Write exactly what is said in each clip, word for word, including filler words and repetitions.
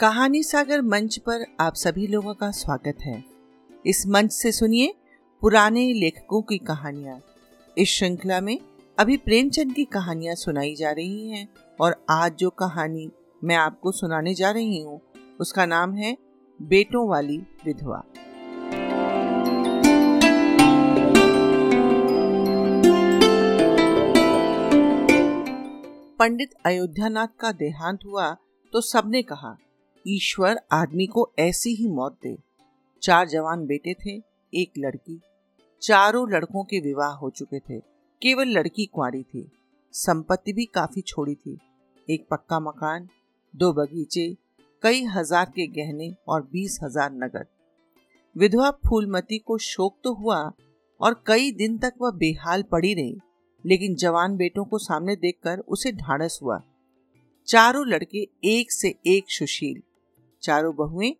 कहानी सागर मंच पर आप सभी लोगों का स्वागत है। इस मंच से सुनिए पुराने लेखकों की कहानियाँ। इस श्रृंखला में अभी प्रेमचंद की कहानियाँ सुनाई जा रही हैं और आज जो कहानी मैं आपको सुनाने जा रही हूँ उसका नाम है बेटों वाली विधवा। पंडित अयोध्यानाथ का देहांत हुआ तो सबने कहा ईश्वर आदमी को ऐसी ही मौत दे। चार जवान बेटे थे, एक लड़की। चारों लड़कों के विवाह हो चुके थे, केवल लड़की कुंवारी थी। संपत्ति भी काफी छोड़ी थी, एक पक्का मकान, दो बगीचे, कई हजार के गहने और बीस हजार नगद। विधवा फूलमती को शोक तो हुआ और कई दिन तक वह बेहाल पड़ी रही, लेकिन जवान बेटों को सामने देखकर उसे ढाढ़स हुआ। चारों लड़के एक से एक सुशील, चारों बहुएं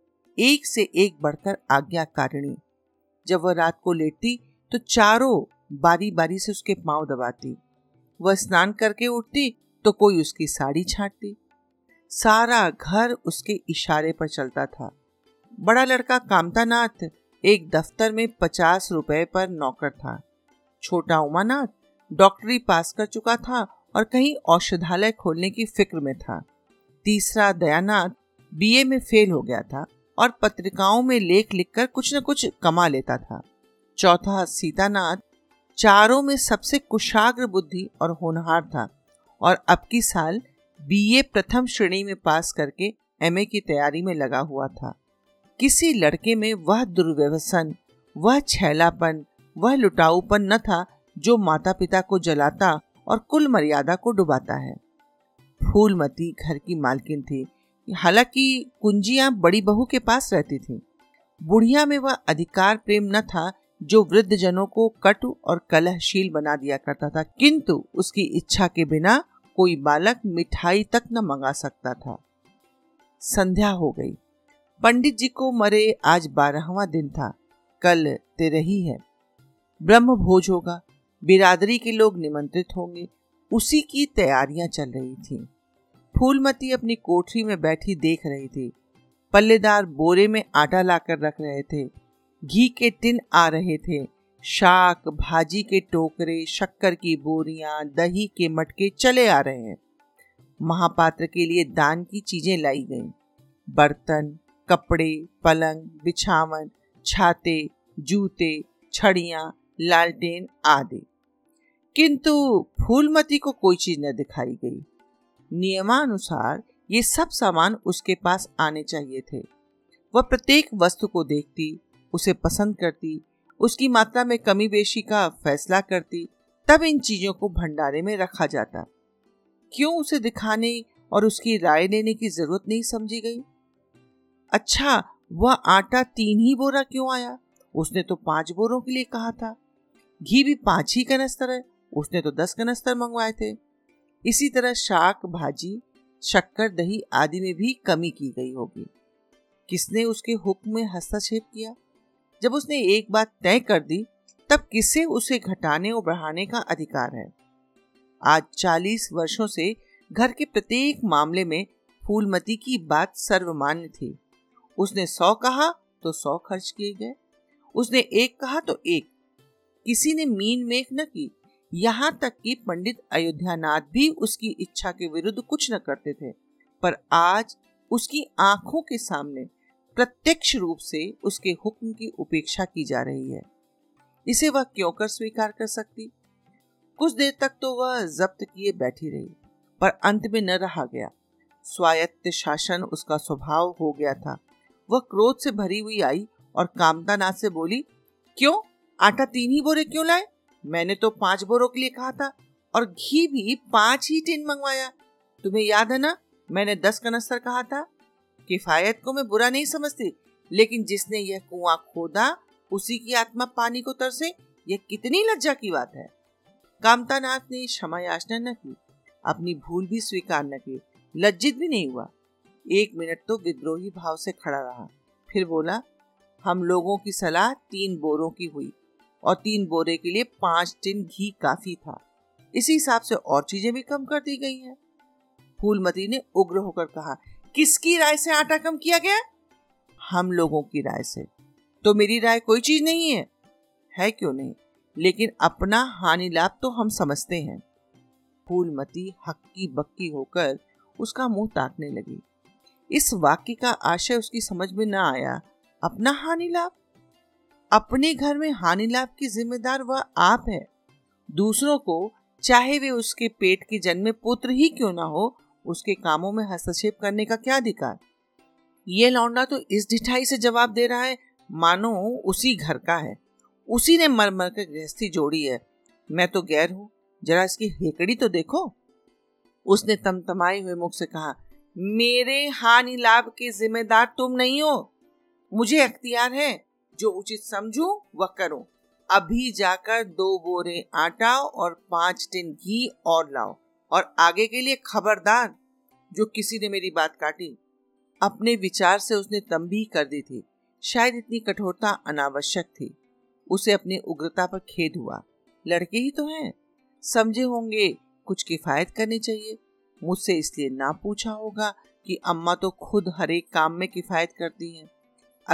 एक से एक बढ़कर आज्ञाकारिणी। जब वह रात को लेटती तो चारों बारी बारी से उसके पांव दबाती। वह स्नान करके उठती तो कोई उसकी साड़ी छांटती। सारा घर उसके इशारे पर चलता था। बड़ा लड़का कामतानाथ एक दफ्तर में पचास रुपए पर नौकर था। छोटा उमानाथ डॉक्टरी पास कर चुका था और कहीं औषधालय खोलने की फिक्र में था। तीसरा दयानाथ बीए में फेल हो गया था और पत्रिकाओं में लेख लिखकर कुछ न कुछ कमा लेता था। चौथा सीतानाथ चारों में सबसे कुशाग्र बुद्धि और होनहार था और अब की साल बीए प्रथम श्रेणी में पास करके एमए की तैयारी में लगा हुआ था। किसी लड़के में वह दुर्व्यसन, वह छैलापन, वह लुटाऊपन न था जो माता पिता को जलाता और कुल मर्यादा को डुबाता है। फूलमती घर की मालकिन थी, हालांकि कुंजियां बड़ी बहू के पास रहती थीं। बुढ़िया में वह अधिकार प्रेम न था जो वृद्ध जनों को कटु और कलहशील बना दिया करता था, किंतु उसकी इच्छा के बिना कोई बालक मिठाई तक न मंगा सकता था। संध्या हो गई। पंडित जी को मरे आज बारहवां दिन था, कल तेरही है। ब्रह्म भोज होगा, बिरादरी के लोग निमंत्रित होंगे, उसी की तैयारियां चल रही थीं। फूलमती अपनी कोठरी में बैठी देख रही थी। पल्लेदार बोरे में आटा लाकर रख रहे थे, घी के टिन आ रहे थे, शाक भाजी के टोकरे, शक्कर की बोरियां, दही के मटके चले आ रहे हैं। महापात्र के लिए दान की चीजें लाई गईं। बर्तन, कपड़े, पलंग, बिछावन, छाते, जूते, छड़ियां, लालटेन आदि, किंतु फूलमती को कोई चीज न दिखाई गई। नियमानुसार ये सब सामान उसके पास आने चाहिए थे। वह प्रत्येक वस्तु को देखती, उसे पसंद करती, उसकी मात्रा में कमी बेशी का फैसला करती, तब इन चीजों को भंडारे में रखा जाता। क्यों उसे दिखाने और उसकी राय लेने की जरूरत नहीं समझी गई? अच्छा, वह आटा तीन ही बोरा क्यों आया? उसने तो पांच बोरों के लिए कहा था। घी भी पांच ही कनस्तर है, उसने तो दस कनस्तर मंगवाए थे। इसी तरह शाक भाजी, शक्कर, दही आदि में भी कमी की गई होगी। किसने उसके हुक्म में हस्तक्षेप किया? जब उसने एक बात तय कर दी तब किसे उसे घटाने और बढ़ाने का अधिकार है? आज चालीस वर्षों से घर के प्रत्येक मामले में फूलमती की बात सर्वमान्य थी। उसने सौ कहा तो सौ खर्च किए गए, उसने एक कहा तो एक। किसी ने मीन मेक न की। यहाँ तक कि पंडित अयोध्यानाथ भी उसकी इच्छा के विरुद्ध कुछ न करते थे, पर आज उसकी आंखों के सामने प्रत्यक्ष रूप से उसके हुक्म की उपेक्षा की जा रही है। इसे वह क्यों कर स्वीकार कर सकती? कुछ देर तक तो वह जब्त किए बैठी रही, पर अंत में न रहा गया। स्वायत्त शासन उसका स्वभाव हो गया था। वह क्रोध से भरी हुई आई और कामतानाथ से बोली, क्यों आटा तीन ही बोरे क्यों लाए? मैंने तो पांच बोरों के लिए कहा था और घी भी पांच ही टिन मंगवाया। तुम्हें याद है ना, मैंने दस कनस्तर कहा था। किफायत को मैं बुरा नहीं समझती, लेकिन जिसने यह कुआं खोदा उसी की आत्मा पानी को तरसे, यह कितनी लज्जा की बात है। कामतानाथ ने क्षमा याचना न की, अपनी भूल भी स्वीकार न की, लज्जित भी नहीं हुआ। एक मिनट तो विद्रोही भाव से खड़ा रहा, फिर बोला, हम लोगों की सलाह तीन बोरों की हुई और तीन बोरे के लिए पांच टिन घी काफी था। इसी हिसाब से और चीजें भी कम कर दी गई हैं। फूलमती ने उग्र होकर कहा, किसकी राय से आटा कम किया गया? हम लोगों की राय से। तो मेरी राय कोई चीज नहीं है। है क्यों नहीं, लेकिन अपना हानि लाभ तो हम समझते हैं। फूलमती हक्की बक्की होकर उसका मुंह ताकने लगी। इस वाक्य का आशय उसकी समझ में न आया। अपना हानि लाभ? अपने घर में हानि लाभ की जिम्मेदार वह आप है। दूसरों को, चाहे वे उसके पेट के जन्मे पुत्र ही क्यों ना हो, उसके कामों में हस्तक्षेप करने का क्या अधिकार? ये लौंडा तो इस ढिठाई से जवाब दे रहा है मानो उसी घर का है, उसी ने मर मर कर गृहस्थी जोड़ी है। मैं तो गैर हूं, जरा इसकी हेकड़ी तो देखो। उसने तमतमाए हुए मुख से कहा, मेरे हानि लाभ के जिम्मेदार तुम नहीं हो। मुझे अख्तियार है, जो उचित समझूं वह करूं। अभी जाकर दो बोरे आटा और पांच टिन घी और लाओ, और आगे के लिए खबरदार जो किसी ने मेरी बात काटी। अपने विचार से उसने तंबीह कर दी थी। शायद इतनी कठोरता अनावश्यक थी। उसे अपनी उग्रता पर खेद हुआ। लड़के ही तो हैं, समझे होंगे, कुछ किफायत करनी चाहिए। मुझसे इसलिए ना पूछा होगा कि अम्मा तो खुद हर एक काम में किफायत करती हैं।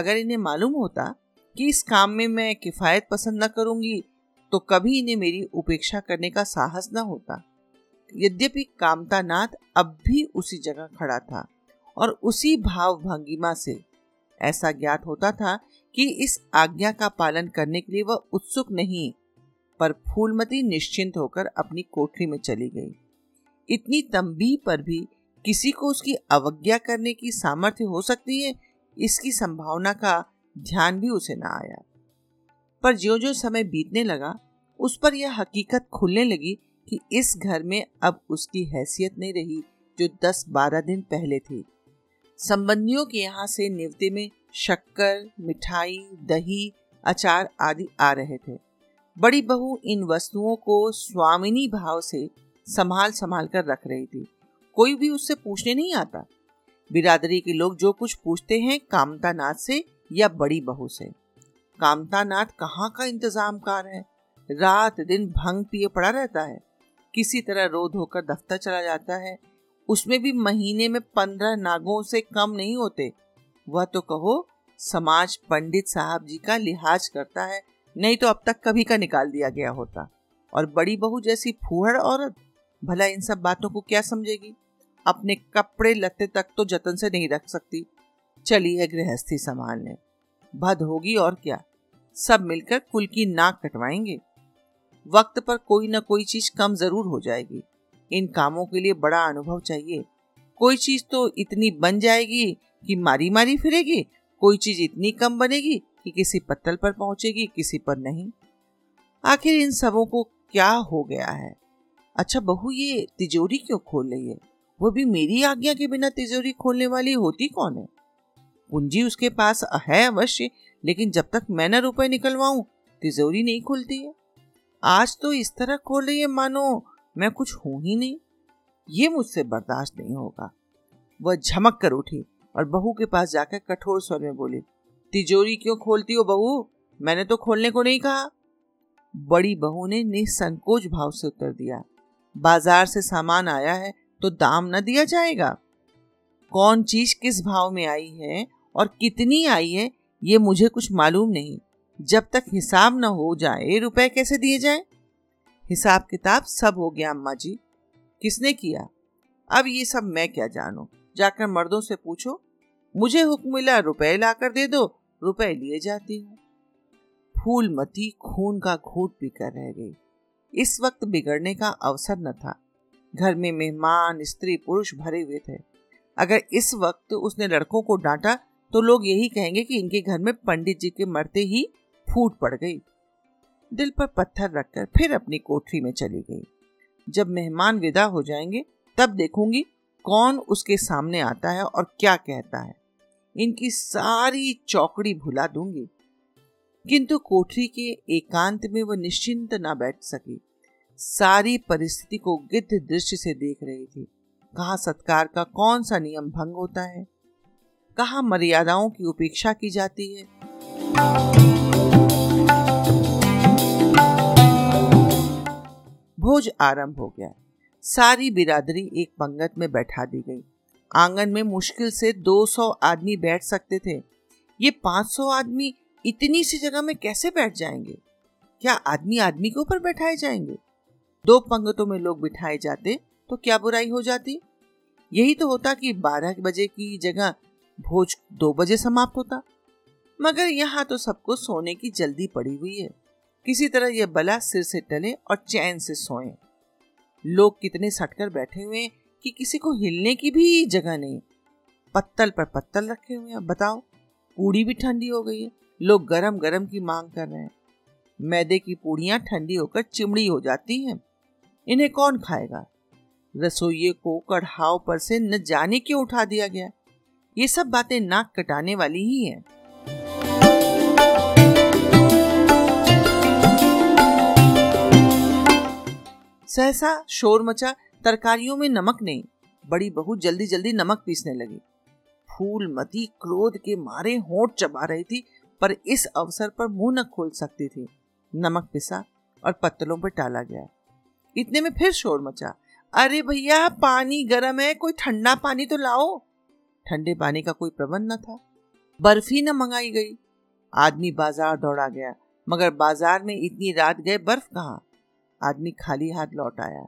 अगर इन्हें मालूम होता कि इस काम में मैं किफायत पसंद न करूंगी, तो कभी इन्हें मेरी उपेक्षा करने का साहस न होता। यद्यपि कामतानाथ अब भी उसी जगह खड़ा था और उसी भाव भंगिमा से ऐसा ज्ञात होता था कि इस आज्ञा का पालन करने के लिए वह उत्सुक नहीं। पर फूलमती निश्चिंत होकर अपनी कोठरी में चली गई। इतनी तंबीह पर भी किसी को उसकी अवज्ञा करने की सामर्थ्य हो सकती है, इसकी संभावना का ध्यान भी उसे न आया। पर ज्यों-ज्यों समय बीतने लगा, उस पर यह हकीकत खुलने लगी कि इस घर में अब उसकी हैसियत नहीं रही जो दस बारह दिन पहले थी। संबंधियों के यहाँ से निवते में शक्कर, मिठाई, दही, अचार आदि आ रहे थे। बड़ी बहू इन वस्तुओं को स्वामिनी भाव से संभाल संभाल कर रख रही थी। कोई भी उससे पूछने नहीं आता। बिरादरी के लोग जो कुछ पूछते हैं कामतानाथ से या बड़ी बहू से। कामतानाथ कहाँ का इंतजामकार है, रात दिन भंग पिए पड़ा रहता है। किसी तरह रो धोकर दफ्तर चला जाता है। उसमें भी महीने में पंद्रह नागों से कम नहीं होते। वह तो कहो समाज पंडित साहब जी का लिहाज करता है, नहीं तो अब तक कभी का निकाल दिया गया होता। और बड़ी बहू जैसी फूहड़ औरत भला इन सब बातों को क्या समझेगी? अपने कपड़े लत्ते तक तो जतन से नहीं रख सकती। चली है गृहस्थी संभालने, भद होगी और क्या। सब मिलकर कुल की नाक कटवाएंगे। वक्त पर कोई ना कोई चीज कम जरूर हो जाएगी। इन कामों के लिए बड़ा अनुभव चाहिए। कोई चीज तो इतनी बन जाएगी कि मारी मारी फिरेगी, कोई चीज इतनी कम बनेगी कि किसी पत्तल पर पहुंचेगी, किसी पर नहीं। आखिर इन सबों को क्या हो गया है? अच्छा बहू, ये तिजोरी क्यों खोल रही है? वो भी मेरी आज्ञा के बिना तिजोरी खोलने वाली होती कौन है? पूंजी उसके पास है अवश्य, लेकिन जब तक मैं न रुपए निकलवाऊं तिजोरी नहीं खुलती है। आज तो इस तरह खोल रही है मानो मैं कुछ हूं ही नहीं। ये मुझसे बर्दाश्त नहीं होगा। वह झमक कर उठी और बहू के पास जाकर कठोर स्वर में बोली, तिजोरी क्यों खोलती हो बहू? मैंने तो खोलने को नहीं कहा। बड़ी बहू ने निसंकोच भाव से उत्तर दिया, बाजार से सामान आया है तो दाम न दिया जाएगा। कौन चीज किस भाव में आई है और कितनी आई है ये मुझे कुछ मालूम नहीं। जब तक हिसाब न हो जाए रुपए कैसे दिए जाए? हिसाब किताब सब हो गया अम्मा जी। किसने किया? अब ये सब मैं क्या जानू। जाकर मर्दों से पूछो। मुझे हुक्म मिला रुपए लाकर दे दो, रुपए लिए जाती हूँ। फूलमती खून का घूंट पीकर रह गई। इस वक्त बिगड़ने का अवसर न था। घर में मेहमान स्त्री पुरुष भरे हुए थे। अगर इस वक्त उसने लड़कों को डांटा तो लोग यही कहेंगे कि इनके घर में पंडित जी के मरते ही फूट पड़ गई। दिल पर पत्थर रखकर फिर अपनी कोठरी में चली गई। जब मेहमान विदा हो जाएंगे तब देखूंगी कौन उसके सामने आता है और क्या कहता है। इनकी सारी चौकड़ी भुला दूंगी। किंतु कोठरी के एकांत में वह निश्चिंत ना बैठ सकी। सारी परिस्थिति को गिद्ध दृष्टि से देख रही थी। कहाँ सत्कार का कौन सा नियम भंग होता है, कहाँ मर्यादाओं की उपेक्षा की जाती है। भोज आरंभ हो गया। सारी बिरादरी एक पंगत में बैठा दी गई। आंगन में मुश्किल से दो सौ आदमी बैठ सकते थे। ये पाँच सौ आदमी इतनी सी जगह में कैसे बैठ जाएंगे? क्या आदमी आदमी के ऊपर बैठाए जाएंगे? दो पंगतों में लोग बिठाए जाते तो क्या बुराई हो जाती? यही तो होता कि बारह बजे की जगह भोज दो बजे समाप्त होता। मगर यहाँ तो सबको सोने की जल्दी पड़ी हुई है। किसी तरह यह बला सिर से टले और चैन से सोएं। लोग कितने सटकर बैठे हुए हैं कि किसी को हिलने की भी जगह नहीं। पत्तल पर पत्तल रखे हुए हैं। बताओ, पूड़ी भी ठंडी हो गई है। लोग गरम गरम की मांग कर रहे हैं। मैदे की पूड़ियाँ ठंडी होकर चिमड़ी हो जाती हैं। इन्हें कौन खाएगा? रसोइये को कढ़ाव पर से न जाने क्यों उठा दिया गया। ये सब बातें नाक कटाने वाली ही हैं। सहसा शोर मचा। तरकारियों में नमक नहीं। बड़ी बहू जल्दी जल्दी नमक पीसने लगी। फूलमती क्रोध के मारे होंठ चबा रही थी, पर इस अवसर पर मुंह न खोल सकती थी। नमक पिसा और पत्तलों पर डाला गया। इतने में फिर शोर मचा। अरे भैया, पानी गर्म है, कोई ठंडा पानी तो लाओ। ठंडे पानी का कोई प्रबंध न था। बर्फी न मंगाई गई। आदमी बाजार दौड़ा गया, मगर बाजार में इतनी रात गए बर्फ कहाँ। आदमी खाली हाथ लौट आया।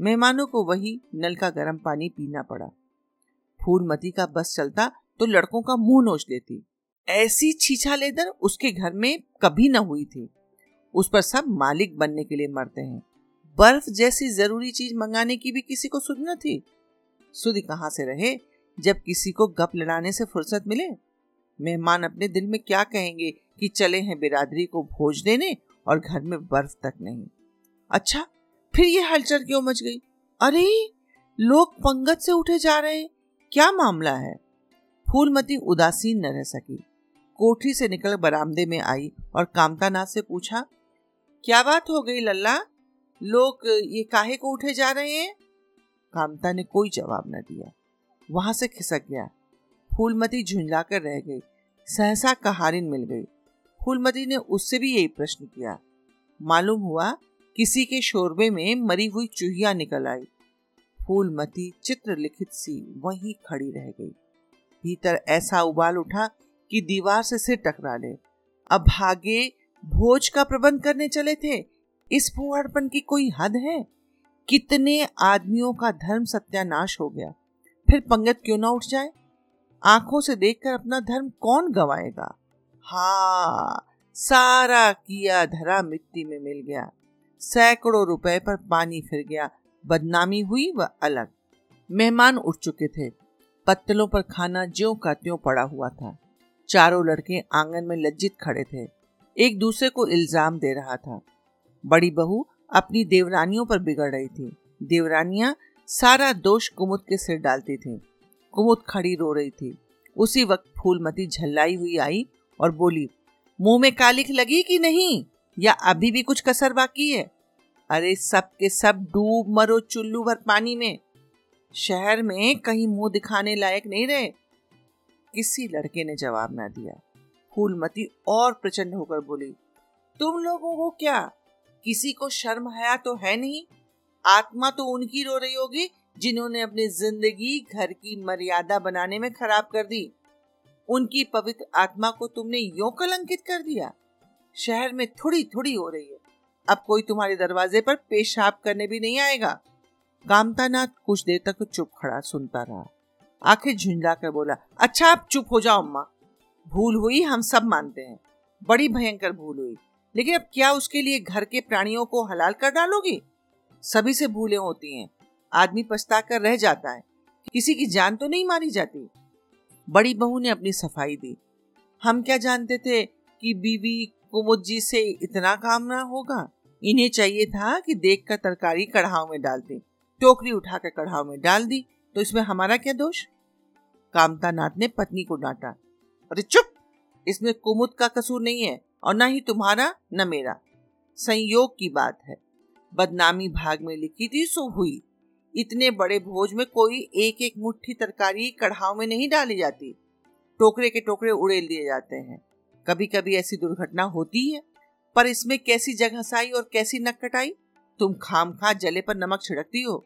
मेहमानों को वही नल का गर्म पानी पीना पड़ा। फूलमती का बस चलता तो लड़कों का मुंह नोच लेती। ऐसी छीछा लेदर उसके घर में कभी न हुई थी। उस पर सब मालिक बनने के लिए मरते हैं। बर्फ जैसी जरूरी चीज मंगाने की भी किसी को सुध न थी। सुध कहाँ से रहे जब किसी को गप लड़ाने से फुर्सत मिले। मेहमान अपने दिल में क्या कहेंगे कि चले हैं बिरादरी को भोज देने और घर में बर्फ तक नहीं। अच्छा, फिर ये हलचल क्यों मच गई? अरे, लोग पंगत से उठे जा रहे हैं, क्या मामला है? फूलमती उदासीन न रह सकी। कोठरी से निकल बरामदे में आई और कामतानाथ से पूछा, क्या बात हो गई लल्ला? लोग ये काहे को उठे जा रहे हैं? कामता ने कोई जवाब न दिया। वहां से खिसक गया। फूलमती झुंझला कर रह गई। सहसा कहारिन मिल गई। फूलमती ने उससे भी यही प्रश्न किया। मालूम हुआ किसी के शोरबे में मरी हुई चूहिया निकल आई। फूलमती चित्रलिखित सी वहीं खड़ी रह गई। भीतर ऐसा उबाल उठा कि दीवार से सिर टकरा ले। अभागे भोज का प्रबंध करने चले थे। इस फूहड़पन की कोई हद है? कितने आदमियों का धर्म सत्यानाश हो गया। फिर पंगत क्यों ना उठ जाए? आंखों से देखकर अपना धर्म कौन गवाएगा? हाँ, सारा किया धरा मिट्टी में मिल गया। सैकड़ों रुपए पर पानी फिर गया। बदनामी हुई व अलग। मेहमान उठ चुके थे। पत्तलों पर खाना ज्यों का त्यों पड़ा हुआ था। चारों लड़के आंगन में लज्जित खड़े थे। एक दूसरे को इल्जाम दे रहा था। बड़ी बहू अपनी देवरानियों पर बिगड़ रही थी। देवरानियां सारा दोष कुमुद के सिर डालती थी। कुमुद खड़ी रो रही थी। उसी वक्त फूलमती झल्लाई हुई आई और बोली, मुंह में कालिख लगी कि नहीं, या अभी भी कुछ कसर बाकी है? अरे सब के सब डूब मरो चुल्लू भर पानी में। शहर में कहीं मुंह दिखाने लायक नहीं रहे। किसी लड़के ने जवाब ना दिया। फूलमती और प्रचंड होकर बोली, तुम लोगों को क्या, किसी को शर्म हया तो है नहीं? आत्मा तो उनकी रो रही होगी जिन्होंने अपनी जिंदगी घर की मर्यादा बनाने में खराब कर दी। उनकी पवित्र आत्मा को तुमने यों कलंकित कर दिया। शहर में थोड़ी थोड़ी हो रही है। अब कोई तुम्हारे दरवाजे पर पेशाब करने भी नहीं आएगा। कामतानाथ कुछ देर तक चुप खड़ा सुनता रहा। आखिर झुंझला कर बोला, अच्छा आप चुप हो जाओ अम्मा। भूल हुई, हम सब मानते हैं। बड़ी भयंकर भूल हुई, लेकिन अब क्या उसके लिए घर के प्राणियों को हलाल कर डालोगी? सभी से भूलें होती हैं। आदमी पछता कर रह जाता है। किसी की जान तो नहीं मारी जाती। बड़ी बहू ने अपनी सफाई दी। हम क्या जानते थे कि बीवी कुमुद जी से इतना काम ना होगा। इन्हें चाहिए था कि देखकर तरकारी कढ़ाव में डालते। टोकरी उठाकर कढ़ाव में डाल दी तो इसमें हमारा क्या दोष? कामतानाथ ने पत्नी को डांटा। अरे चुप, इसमें कुमुद का कसूर नहीं है, और ना ही तुम्हारा न मेरा। संयोग की बात है। बदनामी भाग में लिखी थी सो हुई। इतने बड़े भोज में कोई एक एक मुट्ठी तरकारी कढ़ाव में नहीं डाली जाती। टोकरे के टोकरे उड़ेल दिए जाते हैं। कभी कभी ऐसी दुर्घटना होती है, पर इसमें कैसी जगहसाई और कैसी नक कटाई। तुम खामखा जले पर नमक छिड़कती हो।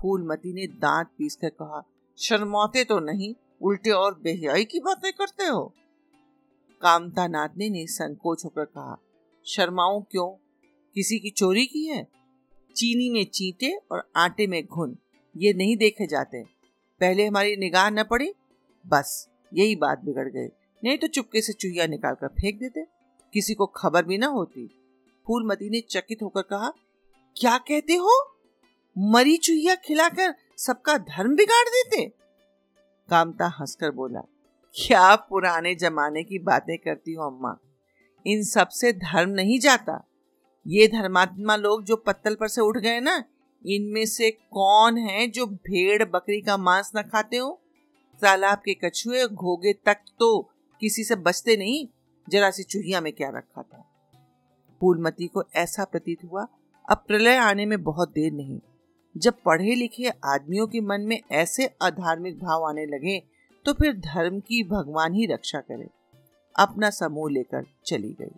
फूलमती ने दांत पीसकर कहा, शर्माते तो नहीं, उल्टे और बेहयाई की बातें करते हो। कामतानाथ ने निसंकोच होकर कहा, शर्माऊं क्यों? किसी की चोरी की है? चीनी में चींटे और आटे में घुन, ये नहीं देखे जाते। पहले हमारी निगाह न पड़ी, बस यही बात बिगड़ गई, नहीं तो चुपके से चूहिया निकाल कर फेंक देते, किसी को खबर भी ना होती। फूलमती ने चकित होकर कहा, क्या कहते हो? मरी चूहिया खिलाकर सबका धर्म बिगाड़ देते? कामता हंसकर बोला, क्या पुराने जमाने की बातें करती हो अम्मा, इन सब से धर्म नहीं जाता। ये धर्मात्मा लोग जो पत्तल पर से उठ गए ना, इनमें से कौन है जो भेड़ बकरी का मांस न खाते हो? तालाब के कछुए घोगे तक तो किसी से बचते नहीं, जरा सी चूहिया में क्या रखा था। फूलमती को ऐसा प्रतीत हुआ अब प्रलय आने में बहुत देर नहीं। जब पढ़े लिखे आदमियों के मन में ऐसे अधार्मिक भाव आने लगे तो फिर धर्म की भगवान ही रक्षा करे। अपना समूह लेकर चली गई।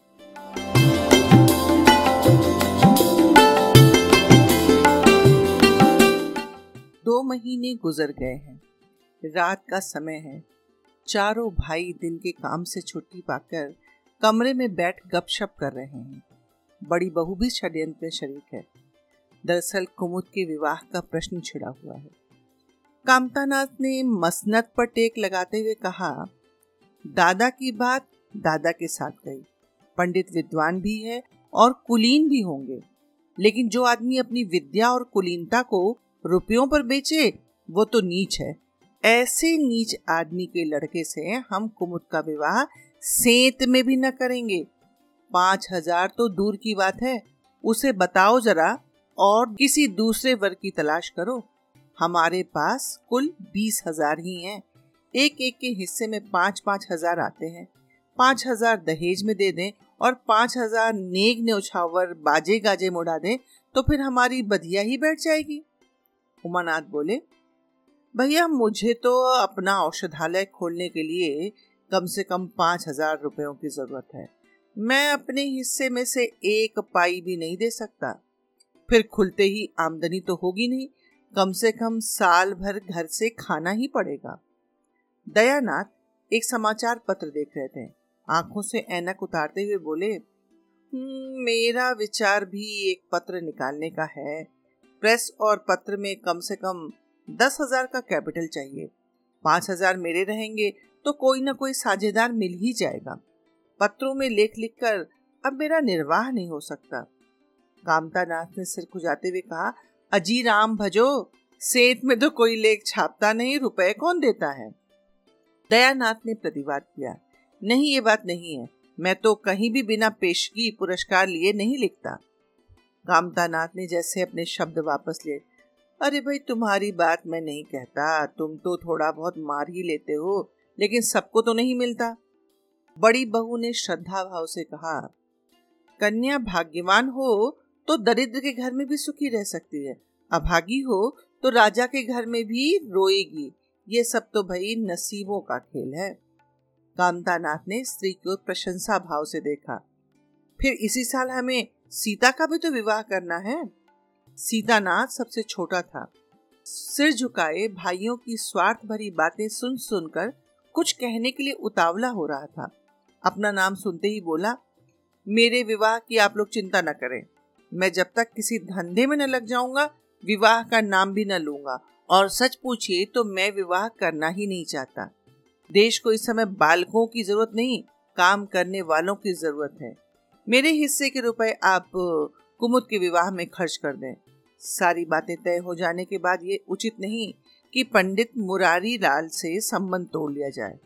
दो महीने गुजर गए हैं। रात का समय है। चारों भाई दिन के काम से छुट्टी पाकर कमरे में बैठ गपशप कर रहे हैं। बड़ी बहू भी षड्यंत्र में शरीक है। दरअसल कुमुद के विवाह का प्रश्न छिड़ा हुआ है। कामतानाथ ने मसनत पर टेक लगाते हुए कहा, दादा की बात दादा के साथ गई। पंडित विद्वान भी है और कुलीन भी होंगे, लेकिन जो आदमी अपनी विद्या और कुलीनता को रुपयों पर बेचे वो तो नीच है। ऐसे नीच आदमी के लड़के से हम कुमुद का विवाह सेंत में भी न करेंगे। पांच हजार तो दूर की बात है, उसे बताओ जरा और किसी दूसरे वर की तलाश करो। हमारे पास कुल बीस हजार ही हैं। एक एक के हिस्से में पाँच पाँच हजार आते हैं। पाँच हजार दहेज में दे दें और पाँच हजार नेग न्योछावर बाजे गाजे मुड़ा दें तो फिर हमारी बधिया ही बैठ जाएगी। उमानाथ बोले, भैया मुझे तो अपना औषधालय खोलने के लिए कम से कम पाँच हजार रुपयों की जरूरत है। मैं अपने हिस्से में से एक पाई भी नहीं दे सकता। फिर खुलते ही आमदनी तो होगी नहीं, कम से कम साल भर घर से खाना ही पड़ेगा। दयानाथ एक समाचार पत्र देख रहे थे। आंखों से ऐनक उतारते हुए बोले, मेरा विचार भी एक पत्र निकालने का है। प्रेस और पत्र में कम से कम दस हजार का कैपिटल चाहिए। पाँच हजार मेरे रहेंगे तो कोई ना कोई साझेदार मिल ही जाएगा। पत्रों में लेख लिख कर अब मेरा निर्वाह नहीं हो सकता। कामतानाथ ने सिर खुजाते हुए कहा, अजी राम भजो, सेठ में तो कोई लेख छापता नहीं, रुपए कौन देता है? दयानाथ ने प्रतिवाद किया, नहीं ये बात नहीं है, मैं तो कहीं भी बिना पेशगी पुरस्कार लिए नहीं लिखता। कामतानाथ ने जैसे अपने शब्द वापस लिए, अरे भाई तुम्हारी बात मैं नहीं कहता, तुम तो थोड़ा बहुत मार ही लेते हो, लेकिन सबको तो नहीं मिलता। बड़ी बहू ने श्रद्धा भाव से कहा, कन्या भाग्यवान हो तो दरिद्र के घर में भी सुखी रह सकती है, अभागी हो तो राजा के घर में भी रोएगी। ये सब तो भाई नसीबों का खेल है। कामतानाथ ने स्त्री को प्रशंसा भाव से देखा। फिर इसी साल हमें सीता का भी तो विवाह करना है। सीतानाथ सबसे छोटा था। सिर झुकाए भाइयों की स्वार्थ भरी बातें सुन सुनकर कुछ कहने के लिए उतावला हो रहा था। अपना नाम सुनते ही बोला, मेरे विवाह की आप लोग चिंता न करें। मैं जब तक किसी धंधे में न लग जाऊंगा, विवाह का नाम भी न लूंगा, और सच पूछिए तो मैं विवाह करना ही नहीं चाहता। देश को इस समय बालकों की जरूरत नहीं, काम करने वालों की जरूरत है। मेरे हिस्से के रुपए आप कुमुद के विवाह में खर्च कर दें। सारी बातें तय हो जाने के बाद ये उचित नहीं कि पंडित मुरारीलाल से संबंध तोड़ लिया जाए।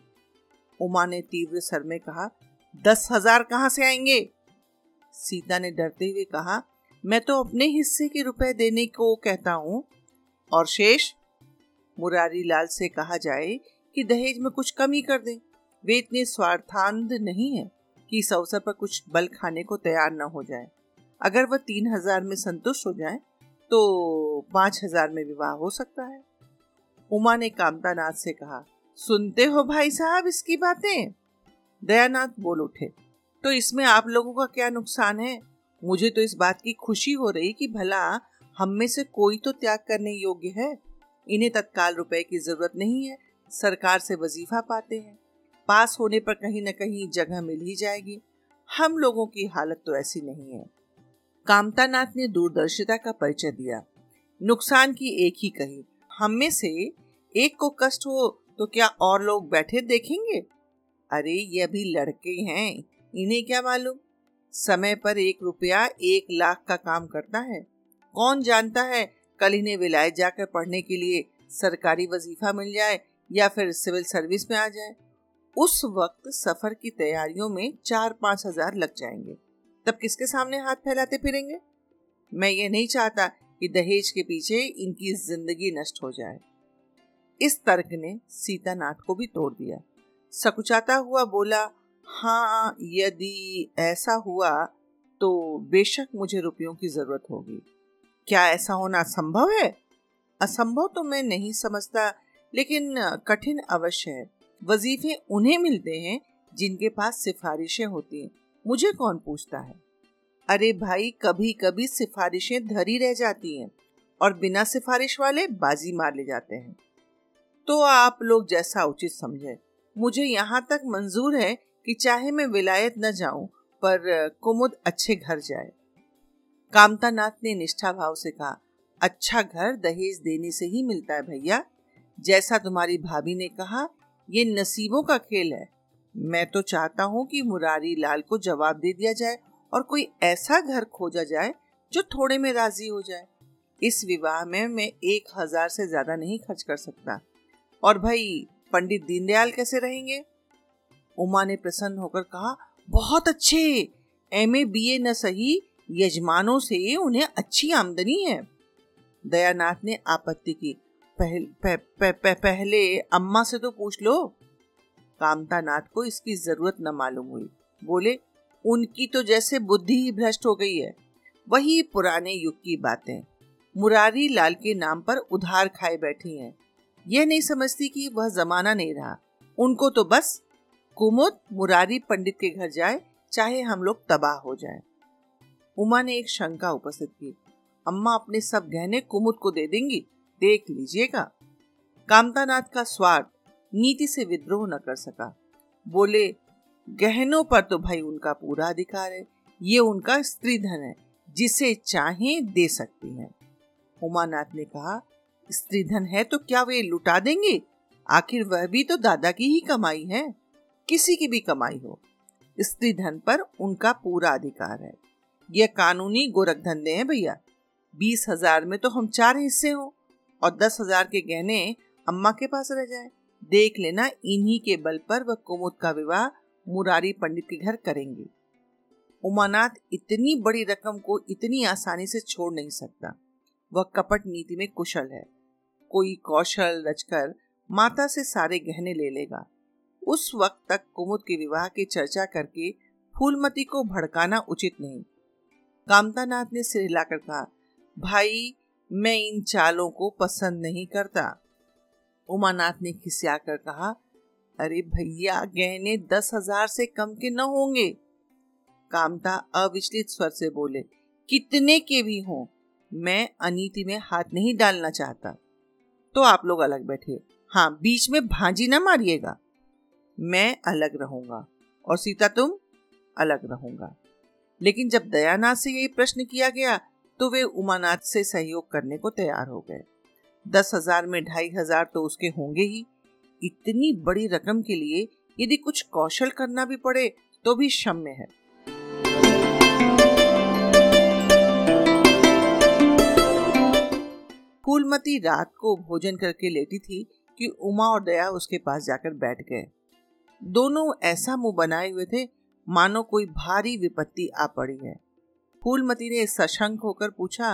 उमा ने तीव्र स्वर में कहा, दस हजार कहाँ से आएंगे? सीता ने डरते हुए कहा, मैं तो अपने हिस्से के रुपए देने को कहता हूँ, और शेष मुरारीलाल से कहा जाए कि दहेज में कुछ कम ही कर दें। वे इतने स्वार्थांध नहीं है कि इस अवसर पर कुछ बल खाने को तैयार न हो जाए। अगर वह तीन हजार में संतुष्ट हो जाए तो पाँच हजार में विवाह हो सकता है। उमा ने कामतानाथ से कहा, सुनते हो भाई साहब इसकी बातें? दयानाथ बोल उठे, तो इसमें आप लोगों का क्या नुकसान है? मुझे तो इस बात की खुशी हो रही कि भला हम में से कोई तो त्याग करने योग्य है। इन्हें तत्काल रुपए की जरूरत नहीं है, सरकार से वजीफा पाते हैं, पास होने पर कहीं न कहीं जगह मिल ही जाएगी। हम लोगों की हालत तो ऐसी नहीं है। कामतानाथ ने दूरदर्शिता का परिचय दिया, नुकसान की एक ही कही, हम में से एक को कष्ट हो तो क्या और लोग बैठे देखेंगे? अरे ये अभी लड़के हैं, इन्हें क्या मालूम। समय पर एक रुपया एक लाख का काम करता है। कौन जानता है कल इन्हें विलायत जाकर पढ़ने के लिए सरकारी वजीफा मिल जाए या फिर सिविल सर्विस में आ जाए। उस वक्त सफर की तैयारियों में चार पाँच हजार लग जाएंगे, तब किसके सामने हाथ फैलाते फिरेंगे। मैं ये नहीं चाहता कि दहेज के पीछे इनकी जिंदगी नष्ट हो जाए। इस तर्क ने सीतानाथ को भी तोड़ दिया। सकुचाता हुआ बोला, हाँ यदि ऐसा हुआ तो बेशक मुझे रुपयों की जरूरत होगी। क्या ऐसा होना असंभव है? असंभव तो मैं नहीं समझता, लेकिन कठिन अवश्य है। वजीफे उन्हें मिलते हैं जिनके पास सिफारिशें होती हैं, मुझे कौन पूछता है। अरे भाई, कभी कभी सिफारिशें धरी रह जाती हैं और बिना सिफारिश वाले बाजी मार ले जाते हैं। तो आप लोग जैसा उचित समझे। मुझे यहाँ तक मंजूर है कि चाहे मैं विलायत न जाऊं, पर कुमुद अच्छे घर जाए। कामतानाथ ने निष्ठा भाव से कहा, अच्छा घर दहेज देने से ही मिलता है भैया। जैसा तुम्हारी भाभी ने कहा, ये नसीबों का खेल है। मैं तो चाहता हूँ कि मुरारीलाल को जवाब दे दिया जाए और कोई ऐसा घर खोजा जाए जो थोड़े में राजी हो जाए। इस विवाह में मैं एक हजार से ज्यादा नहीं खर्च कर सकता। और भाई, पंडित दीनदयाल कैसे रहेंगे? उमा ने प्रसन्न होकर कहा, बहुत अच्छे, एमए बीए न सही, यजमानों से उन्हें अच्छी आमदनी है। दयानाथ ने आपत्ति की, पहल, पह, पह, पह, पहले अम्मा से तो पूछ लो। कामतानाथ को इसकी जरूरत न मालूम हुई, बोले, उनकी तो जैसे बुद्धि ही भ्रष्ट हो गई है। वही पुराने युग की बातें, मुरारी लाल के नाम पर उधार खाए बैठी हैं। यह नहीं समझती कि वह जमाना नहीं रहा। उनको तो बस कुमुद मुरारी पंडित के घर जाए, चाहे हम लोग तबाह हो जाए। उमा ने एक शंका उपस्थित की, अम्मा अपने सब गहने कुमुद को दे देंगी, देख लीजिएगा। कामतानाथ का स्वार्थ नीति से विद्रोह न कर सका, बोले, गहनों पर तो भाई उनका पूरा अधिकार है, ये उनका स्त्री धन है, जिसे चाहें दे सकती हैं। उमानाथ ने कहा, स्त्री धन है तो क्या वे लुटा देंगे? आखिर वह भी तो दादा की ही कमाई है, किसी की भी कमाई हो, स्त्री धन पर उनका पूरा अधिकार है। यह कानूनी गोरख धंधे हैं भैया। बीस हजार में तो हम चार हिस्से हो और दस हजार के गहने अम्मा के पास रह जाए। देख लेना, इन्हीं के बल पर वह कुमुद का विवाह मुरारी पंडित के घर करेंगे। उमानाथ इतनी बड़ी रकम को इतनी आसानी से छोड़ नहीं सकता। वह कपट नीति में कुशल है, कोई कौशल रचकर माता से सारे गहने ले लेगा। उस वक्त तक कुमुद के विवाह की चर्चा करके फूलमती को भड़काना उचित नहीं। कामतानाथ ने सिर हिलाकर कहा, भाई मैं इन चालों को पसंद नहीं करता। उमानाथ ने खिसिया कर कहा, अरे भैया, गहने दस हजार से कम के न होंगे। कामता अविचलित स्वर से बोले, कितने के भी हों, मैं अनीति में हाथ नहीं डालना चाहता। तो आप लोग अलग बैठे, हाँ बीच में भांजी ना मारिएगा। मैं अलग रहूंगा और सीता तुम अलग रहूंगा। लेकिन जब दयानाथ से यही प्रश्न किया गया तो वे उमानाथ से सहयोग करने को तैयार हो गए। दस हजार में ढाई हजार तो उसके होंगे ही। इतनी बड़ी रकम के लिए यदि कुछ कौशल करना भी पड़े तो भी क्षम्य है। फूलमती रात को भोजन करके लेटी थी कि उमा और दया उसके पास जाकर बैठ गए। दोनों ऐसा मुंह बनाए हुए थे मानो कोई भारी विपत्ति आ पड़ी है। फूलमती ने सशंक होकर पूछा,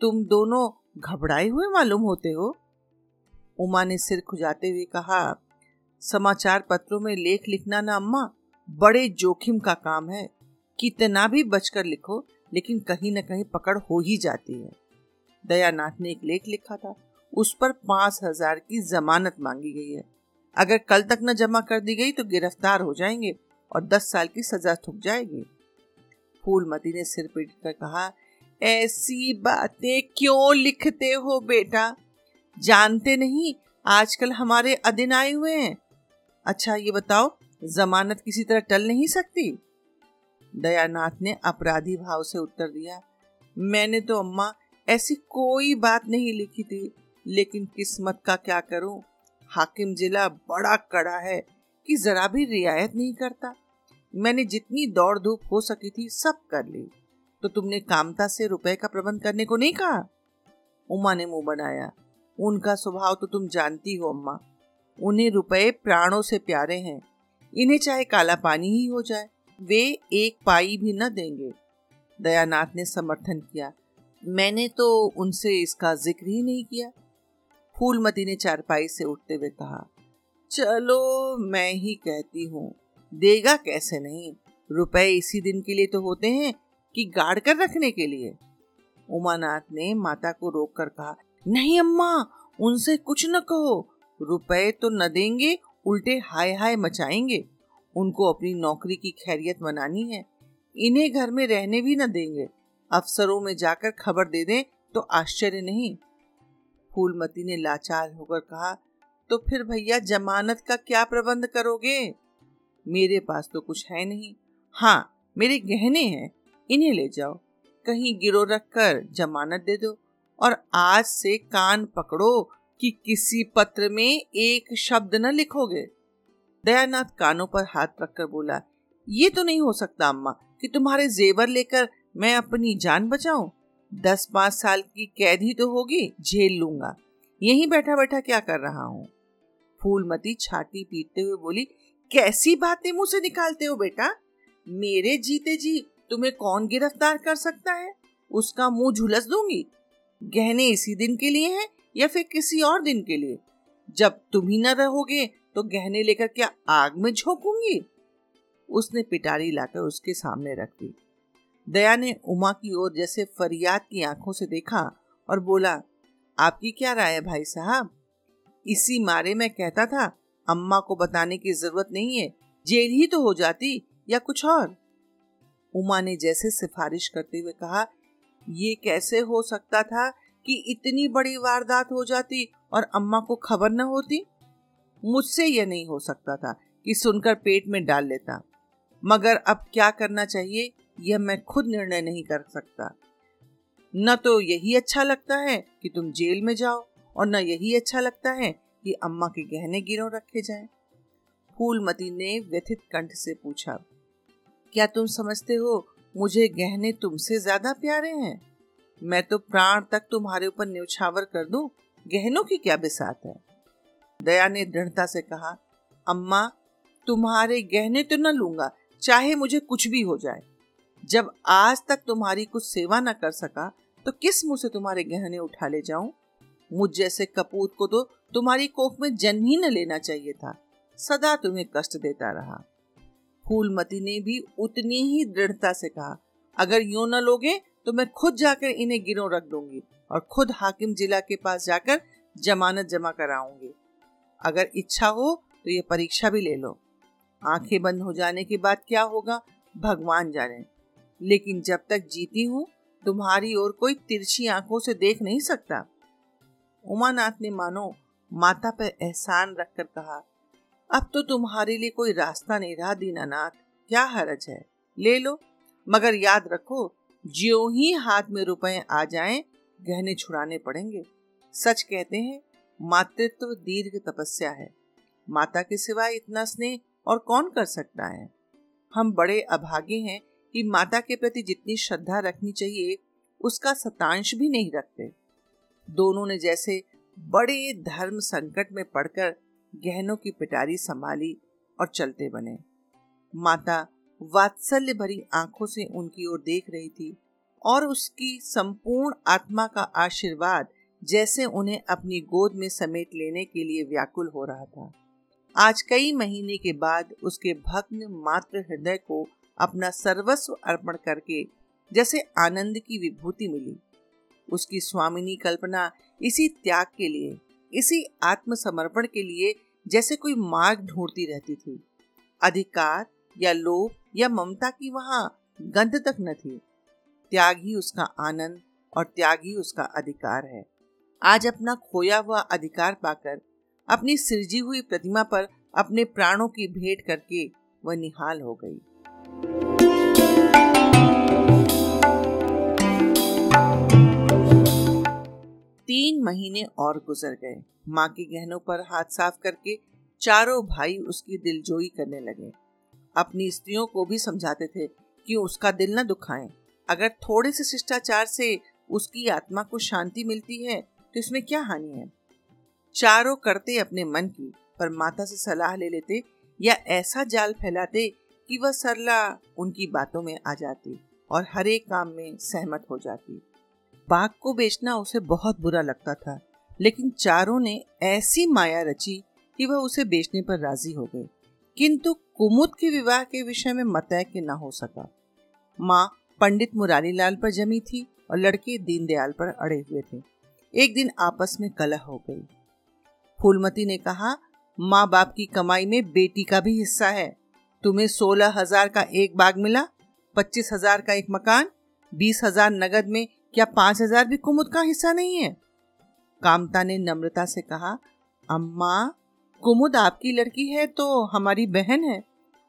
तुम दोनों घबराए हुए मालूम होते हो। उमा ने सिर खुजाते हुए कहा, समाचार पत्रों में लेख लिखना ना अम्मा, बड़े जोखिम का काम है। कितना भी बचकर लिखो, लेकिन कहीं न कहीं पकड़ हो ही जाती है। दयानाथ ने एक लेख लिखा था, उस पर पाँच हजार की जमानत मांगी गई है। अगर कल तक न जमा कर दी गई तो गिरफ्तार हो जाएंगे और दस साल की सजा ठुक जाएगी। फूलमती ने सिर पीट कर कहा, ऐसी बातें क्यों लिखते हो बेटा? जानते नहीं आजकल हमारे अधीन आए हुए हैं। अच्छा ये बताओ, जमानत किसी तरह टल नहीं सकती? दयानाथ ने अपराधी भाव से उत्तर दिया, मैंने तो अम्मा ऐसी कोई बात नहीं लिखी थी, लेकिन किस्मत का क्या करूं, हाकिम जिला बड़ा कड़ा है कि जरा भी रियायत नहीं करता। मैंने जितनी दौड़ धूप हो सकी थी सब कर ली। तो तुमने कामता से रुपए का प्रबंध करने को नहीं कहा? उमा ने मुंह बनाया, उनका स्वभाव तो तुम जानती हो अम्मा, उन्हें रुपए प्राणों से प्यारे हैं, इन्हें चाहे काला पानी ही हो जाए वे एक पाई भी न देंगे। दयानाथ ने समर्थन किया, मैंने तो उनसे इसका जिक्र ही नहीं किया। फूलमती ने चारपाई से उठते हुए कहा, चलो मैं ही कहती हूँ, देगा कैसे नहीं, रुपए इसी दिन के लिए तो होते हैं कि गाड़ कर रखने के लिए। उमानाथ ने माता को रोक कर कहा, नहीं अम्मा, उनसे कुछ न कहो, रुपए तो न देंगे उल्टे हाय हाय मचाएंगे। उनको अपनी नौकरी की खैरियत मनानी है, इन्हें घर में रहने भी न देंगे। अफसरों में जाकर खबर दे दें तो आश्चर्य नहीं। फूलमती ने लाचार होकर कहा, तो फिर भैया जमानत का क्या प्रबंध करोगे? मेरे पास तो कुछ है नहीं। हाँ, मेरे गहने हैं, इन्हें ले जाओ, कहीं गिरो रख कर जमानत दे दो, और आज से कान पकड़ो कि किसी पत्र में एक शब्द न लिखोगे। दयानाथ कानों पर हाथ रखकर बोला, ये तो नहीं हो सकता अम्मा कि तुम्हारे जेवर लेकर मैं अपनी जान बचाऊं। दस पाँच साल की कैद ही तो होगी, झेल लूंगा, यहीं बैठा बैठा क्या कर रहा हूँ। फूलमती छाती पीटते हुए बोली, कैसी बातें मुंह से निकालते हो बेटा, मेरे जीते जी तुम्हें कौन गिरफ्तार कर सकता है, उसका मुंह झुलस दूंगी। गहने इसी दिन के लिए हैं या फिर किसी और दिन के लिए, जब तुम ही न रहोगे तो गहने लेकर क्या आग में झोंकूंगी। उसने पिटारी लाकर उसके सामने रख दी। दया ने उमा की ओर जैसे फरियाद की आंखों से देखा और बोला, आपकी क्या राय है भाई साहब? इसी मारे मैं कहता था अम्मा को बताने की जरूरत नहीं है, जेल ही तो हो जाती या कुछ और। उमा ने जैसे सिफारिश करते हुए कहा, ये कैसे हो सकता था कि इतनी बड़ी वारदात हो जाती और अम्मा को खबर न होती। मुझसे यह नहीं हो सकता था कि सुनकर पेट में डाल लेता, मगर अब क्या करना चाहिए यह मैं खुद निर्णय नहीं कर सकता। न तो यही अच्छा लगता है कि तुम जेल में जाओ, और न यही अच्छा लगता है कि अम्मा के गहने गिरों रखे जाएं। फूलमती ने व्यथित कंठ से पूछा, क्या तुम समझते हो मुझे गहने तुमसे ज्यादा प्यारे हैं? मैं तो प्राण तक तुम्हारे ऊपर न्यौछावर कर दूं, गहनों की क्या बिसात है। दया ने दृढ़ता से कहा, अम्मा तुम्हारे गहने तो न लूंगा, चाहे मुझे कुछ भी हो जाए। जब आज तक तुम्हारी कुछ सेवा न कर सका तो किस मुंह से तुम्हारे गहने उठा ले जाऊं? मुझ जैसे कपूत को तो तुम्हारी कोख में जन्म ही न लेना चाहिए था, सदा तुम्हें कष्ट देता रहा। फूलमती ने भी उतनी ही दृढ़ता से कहा, अगर यूं न लोगे तो मैं खुद जाकर इन्हें गिरों रख दूंगी और खुद हाकिम जिला के पास जाकर जमानत जमा कराऊंगी। अगर इच्छा हो तो ये परीक्षा भी ले लो। आंखें बंद हो जाने के बाद क्या होगा भगवान जाने, लेकिन जब तक जीती हूँ तुम्हारी ओर कोई तिरछी आंखों से देख नहीं सकता। उमानाथ ने मानो माता पर एहसान रखकर कहा, अब तो तुम्हारे लिए कोई रास्ता नहीं रहा दीनानाथ, क्या हरज है, ले लो। मगर याद रखो, ज्यों ही हाथ में रुपए आ जाएं, गहने छुड़ाने पड़ेंगे। सच कहते हैं मातृत्व दीर्घ तपस्या है, माता के सिवाय इतना स्नेह और कौन कर सकता है। हम बड़े अभागे हैं कि माता के प्रति जितनी श्रद्धा रखनी चाहिए उसका शतांश भी नहीं रखते। दोनों ने जैसे बड़े धर्म संकट में पड़कर गहनों की पिटारी संभाली और चलते बने। माता वात्सल्य भरी आंखों से उनकी ओर देख रही थी और उसकी संपूर्ण आत्मा का आशीर्वाद जैसे उन्हें अपनी गोद में समेट लेने के लिए व्याकुल हो रहा था। आज कई महीने के बाद उसके भग्न मातृ हृदय को अपना सर्वस्व अर्पण करके जैसे आनंद की विभूति मिली। उसकी स्वामिनी कल्पना इसी त्याग के लिए, इसी आत्मसमर्पण के लिए जैसे कोई मार्ग ढूंढती रहती थी। अधिकार या लोभ या ममता की वहां गंध तक न थी। त्याग ही उसका आनंद और त्याग ही उसका अधिकार है। आज अपना खोया हुआ अधिकार पाकर अपनी सिरजी हुई प्रतिमा पर अपने प्राणों की भेंट करके वह निहाल हो गई। तीन महीने और गुजर गए। माँ के गहनों पर हाथ साफ करके चारों भाई उसकी दिलजोई करने लगे। अपनी स्त्रियों को भी समझाते थे कि उसका दिल न दुखाएं। अगर थोड़े से शिष्टाचार से उसकी आत्मा को शांति मिलती है तो इसमें क्या हानि है। चारों करते अपने मन की, पर माता से सलाह ले लेते या ऐसा जाल फैलाते कि वह सरला उनकी बातों में आ जाती और हर एक काम में सहमत हो जाती। बाग को बेचना उसे बहुत बुरा लगता था, लेकिन चारों ने ऐसी माया रची कि वह उसे बेचने पर राजी हो गए, किंतु कुमुद के विवाह के विषय में मतैक्य न हो सका। माँ पंडित मुरारीलाल पर जमी थी और लड़के दीनदयाल पर अड़े हुए थे। एक दिन आपस में कलह हो गई। फूलमती ने कहा, माँ बाप की कमाई में बेटी का भी हिस्सा है। तुम्हें सोलह हजार का एक बाग मिला, पच्चीस हजार का एक मकान, बीस हजार नगद में, क्या पांच हजार भी कुमुद का हिस्सा नहीं है? कामता ने नम्रता से कहा, अम्मा कुमुद आपकी लड़की है तो हमारी बहन है।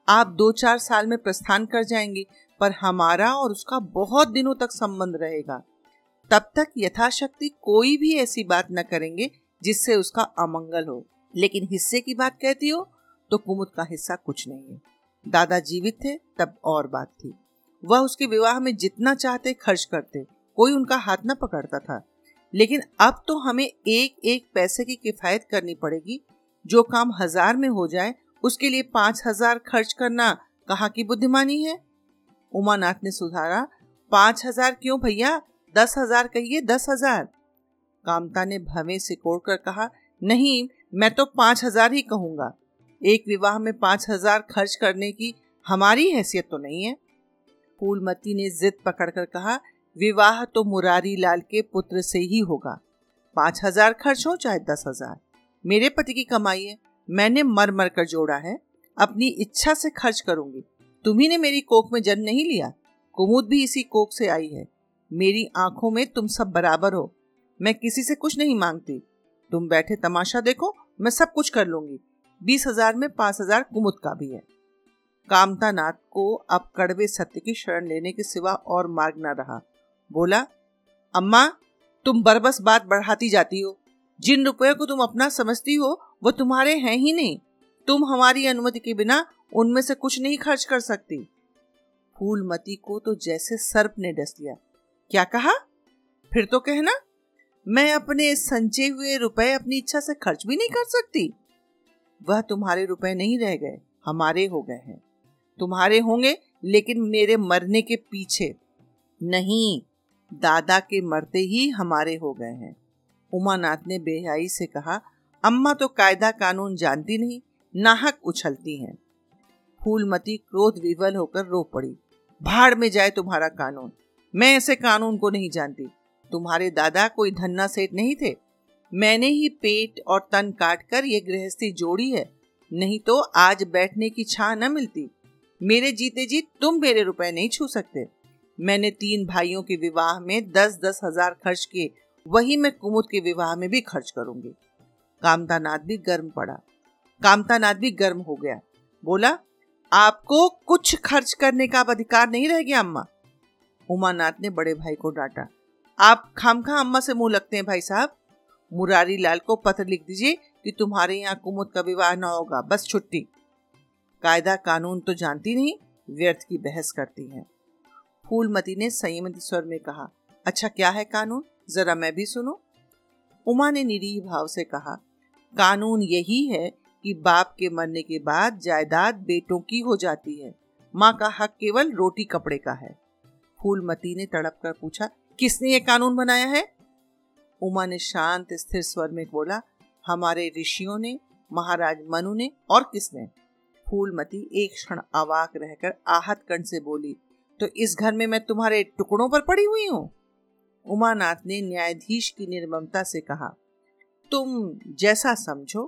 आप दो चार साल में प्रस्थान कर जाएंगी, पर हमारा और उसका बहुत दिनों तक संबंध रहेगा। तब तक यथाशक्ति कोई भी ऐसी बात न करेंगे जिससे उसका अमंगल हो। लेकिन हिस्से की बात कहती हो तो कुमुद का हिस्सा कुछ नहीं है। दादा जीवित थे तब और बात थी, वह उसके विवाह में जितना चाहते खर्च करते, कोई उनका हाथ न पकड़ता था। लेकिन अब तो हमें एक एक पैसे की किफायत करनी पड़ेगी। जो काम हजार में हो जाए उसके लिए पांच हजार खर्च करना कहाँ की बुद्धिमानी है। उमानाथ ने सुधारा, पांच हजार क्यों भैया, दस हजार कहिए, दस हजार। कामता ने भवें सिकोड़ कर कहा, नहीं, मैं तो पांच हजार ही कहूंगा। एक विवाह में पांच हजार खर्च करने की हमारी हैसियत तो नहीं है। फूलमती ने जिद पकड़कर कहा, विवाह तो मुरारी लाल के पुत्र से ही होगा, पांच हजार खर्च हो चाहे दस हजार। मेरे पति की कमाई है, मैंने मर मर कर जोड़ा है, अपनी इच्छा से खर्च करूंगी। तुम्ही ने मेरी कोख में जन्म नहीं लिया, कुमुद भी इसी कोख से आई है। मेरी आंखों में तुम सब बराबर हो, मैं किसी से कुछ नहीं मांगती। तुम बैठे तमाशा देखो, मैं सब कुछ कर लूंगी। बीस हजार में पांच हजार कुमुद का भी है। कामतानाथ को अब कड़वे सत्य की शरण लेने के सिवा और मार्ग न रहा। बोला, अम्मा तुम बरबस बात बढ़ाती जाती हो। जिन रुपयों को तुम अपना समझती हो वो तुम्हारे हैं ही नहीं। तुम हमारी अनुमति के बिना उनमें से कुछ नहीं खर्च कर सकती। फूलमती को तो जैसे सर्प ने डस लिया। क्या कहा? फिर तो कहना। मैं अपने संचय हुए रुपए अपनी इच्छा से खर्च भी नहीं कर सकती। वह तुम्हारे रुपए नहीं रह गए, हमारे हो गए हैं। तुम्हारे होंगे लेकिन मेरे मरने के पीछे नहीं, दादा के मरते ही हमारे हो गए हैं। उमानाथ ने बेहयाई से कहा, अम्मा तो कायदा कानून जानती नहीं, नाहक उछलती हैं। फूलमती क्रोध विवल होकर रो पड़ी। भाड़ में जाए तुम्हारा कानून, मैं ऐसे कानून को नहीं जानती। तुम्हारे दादा कोई धन्ना सेठ नहीं थे। मैंने ही पेट और तन काट कर ये गृहस्थी जोड़ी है, नहीं तो आज बैठने की छां न मिलती। मेरे जीते जी तुम मेरे रुपए नहीं छू सकते। मैंने तीन भाइयों के विवाह में दस दस हजार खर्च किए, वही मैं कुमुद के विवाह में भी खर्च करूंगी। कामतानाथ भी गर्म पड़ा कामतानाथ भी गर्म हो गया। बोला, आपको कुछ खर्च करने का अधिकार नहीं रह गया अम्मा। उमानाथ ने बड़े भाई को डांटा, आप खामखा अम्मा से मुंह लगते हैं भाई साहब। मुरारी लाल को पत्र लिख दीजिए कि तुम्हारे यहाँ कुमुद का विवाह न होगा, बस छुट्टी। कायदा कानून तो जानती नहीं, व्यर्थ की बहस करती है। फूलमती ने संयमित स्वर में कहा, अच्छा क्या है कानून, जरा मैं भी सुनूं। उमा ने निरीह भाव से कहा, कानून यही है कि बाप के मरने के बाद जायदाद बेटों की हो जाती है। माँ का हक केवल रोटी कपड़े का है। फूलमती ने तड़प कर पूछा, किसने ये कानून बनाया है? उमा ने शांत स्थिर स्वर में बोला, हमारे ऋषियों ने, महाराज मनु ने, और किसने? फूलमती एक क्षण अवाक रहकर आहत कंठ से बोली, तो इस घर में मैं तुम्हारे टुकड़ों पर पड़ी हुई हूँ। उमानाथ ने न्यायाधीश की निर्ममता से कहा, तुम जैसा समझो।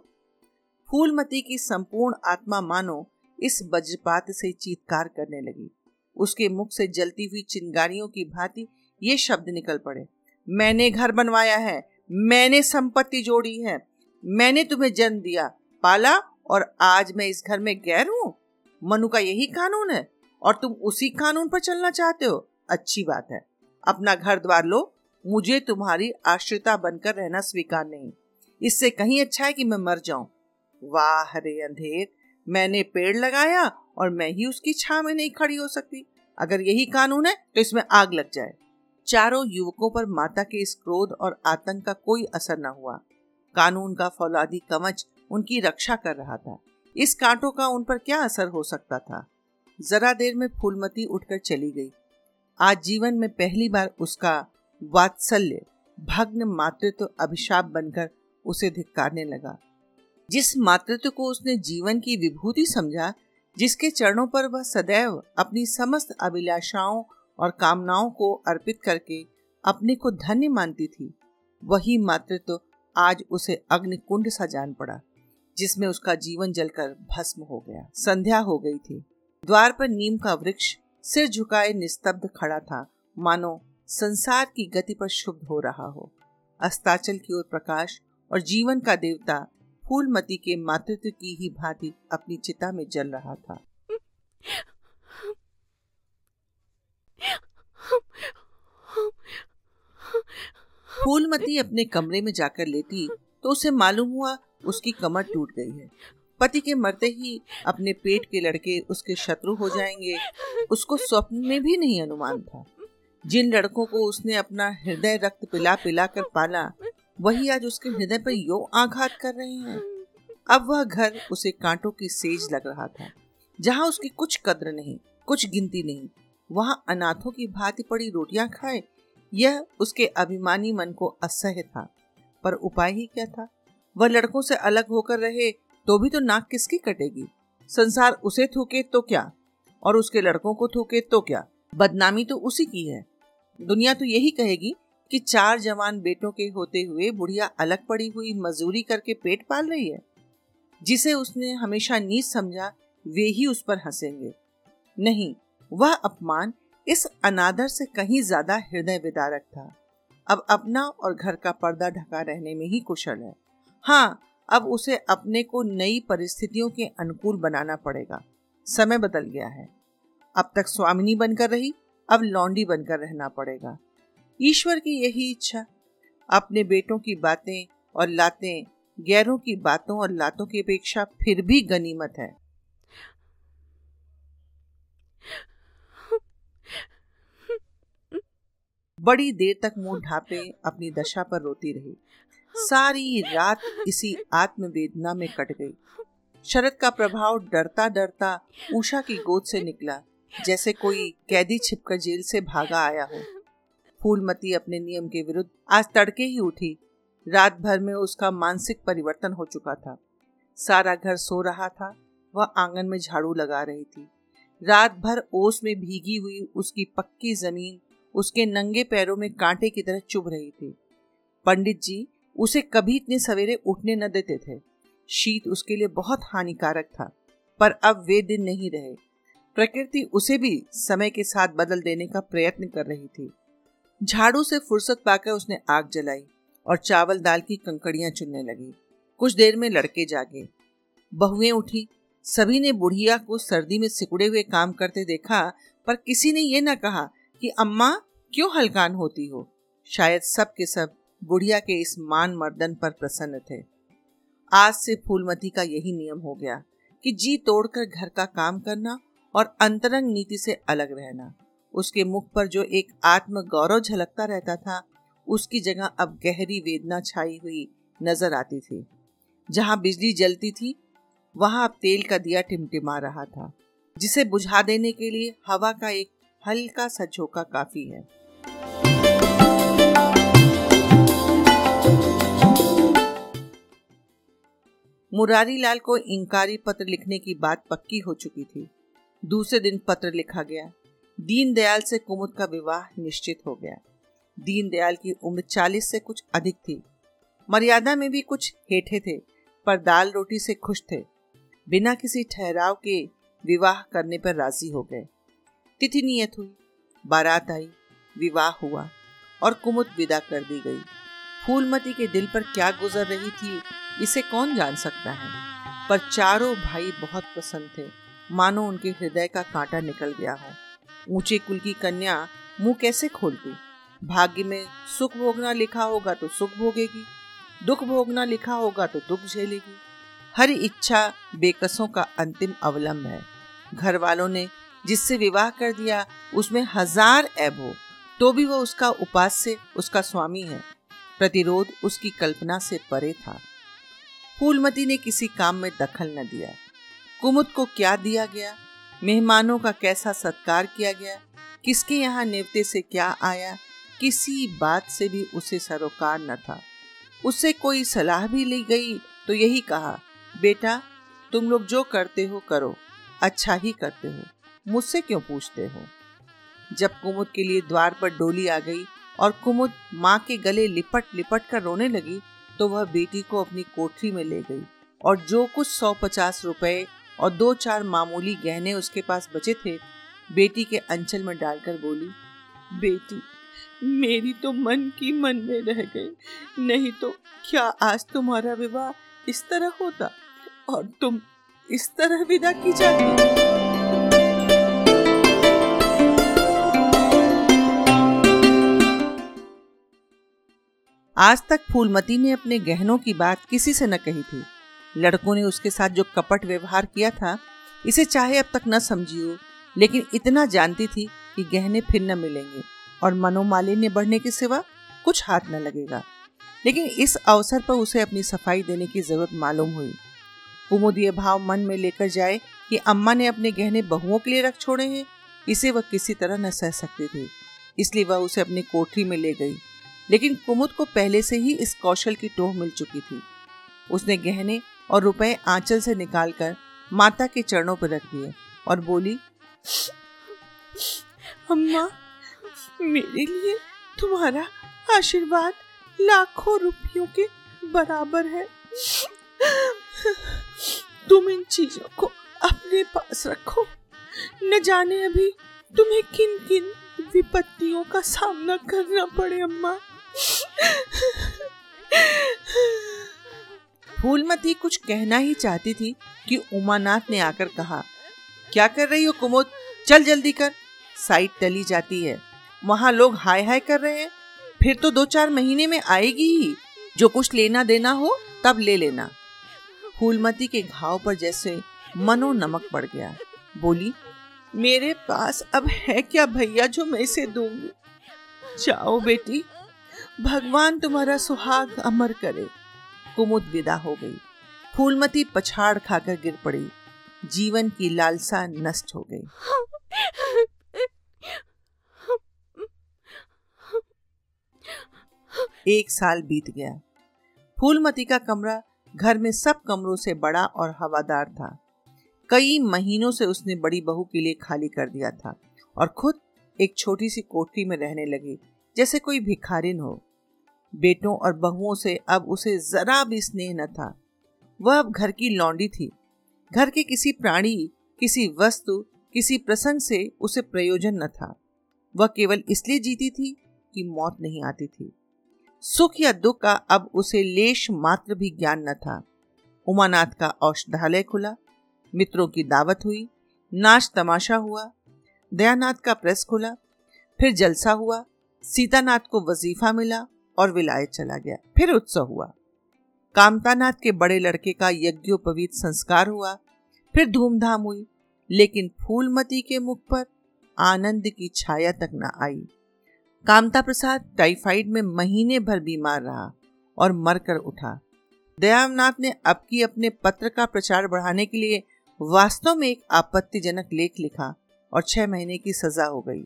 फूलमती की संपूर्ण आत्मा मानो इस वज्रपात से चीत्कार करने लगी। उसके मुख से जलती हुई चिंगारियों की भांति ये शब्द निकल पड़े, मैंने घर बनवाया है, मैंने संपत्ति जोड़ी है, मैंने तुम्हें जन्म दिया, पाला, और आज मैं इस घर में गैर हूँ। मनु का यही कानून है और तुम उसी कानून पर चलना चाहते हो। अच्छी बात है, अपना घर द्वार लो, मुझे तुम्हारी आश्रिता बनकर रहना स्वीकार नहीं। इससे कहीं अच्छा है कि मैं मर जाऊं। वाह रे अंधेर, मैंने पेड़ लगाया और मैं ही उसकी छांव में नहीं खड़ी हो सकती। अगर यही कानून है तो इसमें आग लग जाए। चारों युवकों पर माता के इस क्रोध और आतंक का कोई असर न हुआ। कानून का फौलादी कवच उनकी रक्षा कर रहा था। इस कांटों का उन पर क्या असर हो सकता था। जरा देर में फूलमती उठकर चली गई। आज जीवन में पहली बार उसका वात्सल्य भग्न मातृत्व अभिशाप बनकर उसे धिक्कारने लगा। जिस मातृत्व को उसने जीवन की विभूति समझा, जिसके चरणों पर वह सदैव अपनी समस्त अभिलाषाओं और कामनाओं को अर्पित करके अपने को धन्य मानती थी, वही मातृत्व आज उसे अग्निकुंड सा जान पड़ा, जिसमें उसका जीवन जलकर भस्म हो गया। संध्या हो गई थी। द्वार पर नीम का वृक्ष सिर झुकाए निस्तब्ध खड़ा था, मानो संसार की गति पर शुभ हो रहा हो। अस्ताचल की ओर प्रकाश और जीवन का देवता फूलमती के मातृत्व की ही भांति अपनी चिता में जल रहा था। फूलमती अपने कमरे में जाकर लेटी तो उसे मालूम हुआ उसकी कमर टूट गई है। पति के मरते ही अपने पेट के लड़के उसके शत्रु हो जाएंगे, उसको स्वप्न में भी नहीं अनुमान था। जिन लड़कों को उसने अपना हृदय रक्त पिला पिला कर पाला, वही आज उसके हृदय पर यो आघात कर रहे हैं। अब वह घर उसे कांटों की सेज लग रहा था, जहां उसकी कुछ कद्र नहीं, कुछ गिनती नहीं। वहां अनाथों की भांति पड़ी रोटियां खाए, यह उसके अभिमानी मन को असह्य था। पर उपाय ही क्या था। वह लड़कों से अलग होकर रहे तो भी तो नाक किसकी कटेगी। संसार उसे थूके तो क्या, और उसके लड़कों को थूके तो क्या। बदनामी तो उसी की है। दुनिया तो यही कहेगी कि चार जवान बेटों के होते हुए बुढ़िया अलग पड़ी हुई मजदूरी करके पेट पाल रही है। जिसे उसने हमेशा नीच समझा, वे ही उस पर हंसेंगे। नहीं, वह अपमान इस अनादर से कहीं ज्यादा हृदय विदारक था। अब अपना और घर का पर्दा ढका रहने में ही कुशल है। हाँ, अब उसे अपने को नई परिस्थितियों के अनुकूल बनाना पड़ेगा। समय बदल गया है। अब तक स्वामिनी बनकर रही, अब लौंडी बनकर रहना पड़ेगा। ईश्वर की यही इच्छा। अपने बेटों की बातें और लातें गैरों की बातों और लातों की अपेक्षा फिर भी गनीमत है। बड़ी देर तक मुंह ढांपे अपनी दशा पर रोती रही। सारी रात इसी आत्मवेदना में कट गई। शरद का प्रभाव डरता डरता उषा की गोद से निकला, जैसे कोई कैदी छिपकर जेल से भागा आया हो। फूलमती अपने नियम के विरुद्ध आज तड़के ही उठी। रात भर में उसका मानसिक परिवर्तन हो चुका था। सारा घर सो रहा था, वह आंगन में झाड़ू लगा रही थी। रात भर ओस में भीगी हुई उसकी पक्की जमीन उसके नंगे पैरों में कांटे की तरह चुभ रही थी। पंडित जी उसे कभी इतने सवेरे उठने न देते थे। शीत उसके लिए बहुत हानिकारक था, पर अब वे दिन नहीं रहे। प्रकृति उसे भी समय के साथ बदल देने का प्रयत्न कर रही थी। झाड़ू से फुर्सत पाकर उसने आग जलाई और चावल दाल की कंकड़ियां चुनने लगी। कुछ देर में लड़के जागे, बहुएं उठी। सभी ने बुढ़िया को सर्दी में सिकुड़े हुए काम करते देखा, पर किसी ने यह न कहा कि अम्मा क्यों हलकान होती हो। शायद सब के सब बुढ़िया के इस मान मर्दन पर प्रसन्न थे। आज से फूलमती का यही नियम हो गया कि जी तोड़कर घर का काम करना और अंतरंग नीति से अलग रहना। उसके मुख पर जो एक आत्म गौरव झलकता रहता था, उसकी जगह अब गहरी वेदना छाई हुई नजर आती थी। जहाँ बिजली जलती थी, वहाँ अब तेल का दिया टिमटिमा रहा था, जिसे बुझा देने के लिए हवा का एक हल्का सा झोंका काफी है। मुरारीलाल को इंकारी पत्र लिखने की बात पक्की हो चुकी थी। दूसरे दिन पत्र लिखा गया। दीनदयाल से कुमुद का विवाह निश्चित हो गया। दीनदयाल की उम्र चालीस से कुछ अधिक थी। मर्यादा में भी कुछ हेठे थे, पर दाल रोटी से खुश थे। बिना किसी ठहराव के विवाह करने पर राजी हो गए। तिथि नियत हुई, बारात आई, विवाह हुआ और कुमुद विदा कर दी गई। फूलमती के दिल पर क्या गुजर रही थी इसे कौन जान सकता है, पर चारों भाई बहुत पसंद थे, मानो उनके हृदय का कांटा निकल गया हो। ऊंचे कुल की कन्या मुंह कैसे खोलती, भाग्य में सुख भोगना लिखा होगा तो सुख भोगेगी, दुख भोगना लिखा होगा तो दुख झेलेगी। हर इच्छा बेकसों का अंतिम अवलंब है। घर वालों ने जिससे विवाह कर दिया उसमें हजार ऐब हो तो भी वह उसका उपास्य उसका स्वामी है। प्रतिरोध उसकी कल्पना से परे था। फूलमती ने किसी काम में दखल न दिया। कुमुद को क्या दिया गया, मेहमानों का कैसा सत्कार किया गया, किसके यहाँ नेवते से क्या आया, किसी बात से भी उसे सरोकार न था। उससे कोई सलाह भी ली गई तो यही कहा, बेटा तुम लोग जो करते हो करो, अच्छा ही करते हो, मुझसे क्यों पूछते हो। जब कुमुद के लिए द्वार पर डोली आ गई और कुमुद माँ के गले लिपट लिपट कर रोने लगी तो वह बेटी को अपनी कोठरी में ले गई और जो कुछ सौ पचास रुपए और दो चार मामूली गहने उसके पास बचे थे बेटी के अंचल में डालकर बोली, बेटी मेरी तो मन की मन में रह गए, नहीं तो क्या आज तुम्हारा विवाह इस तरह होता और तुम इस तरह विदा की जाती। आज तक फूलमती ने अपने गहनों की बात किसी से न कही थी। लड़कों ने उसके साथ जो कपट व्यवहार किया था इसे चाहे अब तक न समझी हो, लेकिन इतना जानती थी कि गहने फिर न मिलेंगे और मनोमालिन्य बढ़ने के सिवा कुछ हाथ न लगेगा। लेकिन इस अवसर पर उसे अपनी सफाई देने की जरूरत मालूम हुई। कुमुद ये भाव मन में लेकर जाए कि अम्मा ने अपने गहने बहुओं के लिए रख छोड़े हैं, इसे वह किसी तरह न सह सकती थी, इसलिए वह उसे अपनी कोठरी में ले गई। लेकिन कुमुद को पहले से ही इस कौशल की टोह मिल चुकी थी। उसने गहने और रुपए आंचल से निकालकर माता के चरणों पर रख दिए और बोली, अम्मा मेरे लिए तुम्हारा आशीर्वाद लाखों रुपयों के बराबर है। तुम इन चीजों को अपने पास रखो, न जाने अभी तुम्हें किन किन विपत्तियों का सामना करना पड़े अम्मा। फूलमती कुछ कहना ही चाहती थी कि उमानाथ ने आकर कहा, क्या कर रही हो कुमुद, चल जल्दी कर, साइड टली जाती है, वहां लोग हाय हाय कर रहे हैं, फिर तो दो चार महीने में आएगी ही, जो कुछ लेना देना हो तब ले लेना। फूलमती के घाव पर जैसे मनो नमक पड़ गया, बोली, मेरे पास अब है क्या भैया जो मैं इसे दूंगी। जाओ बेटी, भगवान तुम्हारा सुहाग अमर करे। कुमुद विदा हो गई। फूलमती पछाड़ खाकर गिर पड़ी, जीवन की लालसा नष्ट हो गई। एक साल बीत गया। फूलमती का कमरा घर में सब कमरों से बड़ा और हवादार था। कई महीनों से उसने बड़ी बहू के लिए खाली कर दिया था और खुद एक छोटी सी कोठरी में रहने लगी जैसे कोई भिखारिन हो। बेटों और बहुओं से अब उसे जरा भी स्नेह न था। वह अब घर की लौंडी थी। घर के किसी प्राणी, किसी वस्तु, किसी प्रसंग से उसे प्रयोजन न था। वह केवल इसलिए जीती थी कि मौत नहीं आती थी। सुख या दुख का अब उसे लेश मात्र भी ज्ञान न था। उमानाथ का औषधालय खुला, मित्रों की दावत हुई, नाच तमाशा हुआ, दयानाथ का प्रेस खुला, फिर जलसा हुआ, सीतानाथ को वजीफा मिला और विलायत चला गया, फिर उत्सव हुआ, कामतानाथ के बड़े लड़के का यज्ञोपवीत संस्कार हुआ, फिर धूमधाम हुई, लेकिन फूलमती के मुख पर आनंद की छाया तक न आई। कामता प्रसाद टाइफाइड में महीने भर बीमार रहा और मरकर उठा। दयानाथ ने अब की अपने पत्र का प्रचार बढ़ाने के लिए वास्तव में एक आपत्तिजनक लेख लिखा और छह महीने की सजा हो गई।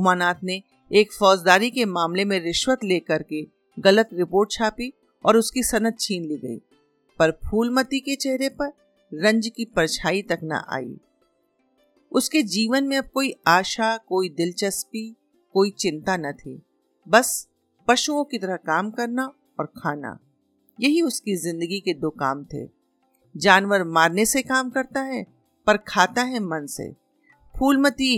उमानाथ ने एक फौजदारी के मामले में रिश्वत लेकर के गलत रिपोर्ट छापी और उसकी सनद छीन ली गई, पर फूलमती के चेहरे पर रंज की परछाई तक न आई। उसके जीवन में अब कोई आशा, कोई दिलचस्पी, कोई चिंता न थी। बस पशुओं की तरह काम करना और खाना, यही उसकी जिंदगी के दो काम थे। जानवर मारने से काम करता है पर खाता है मन से। फूलमती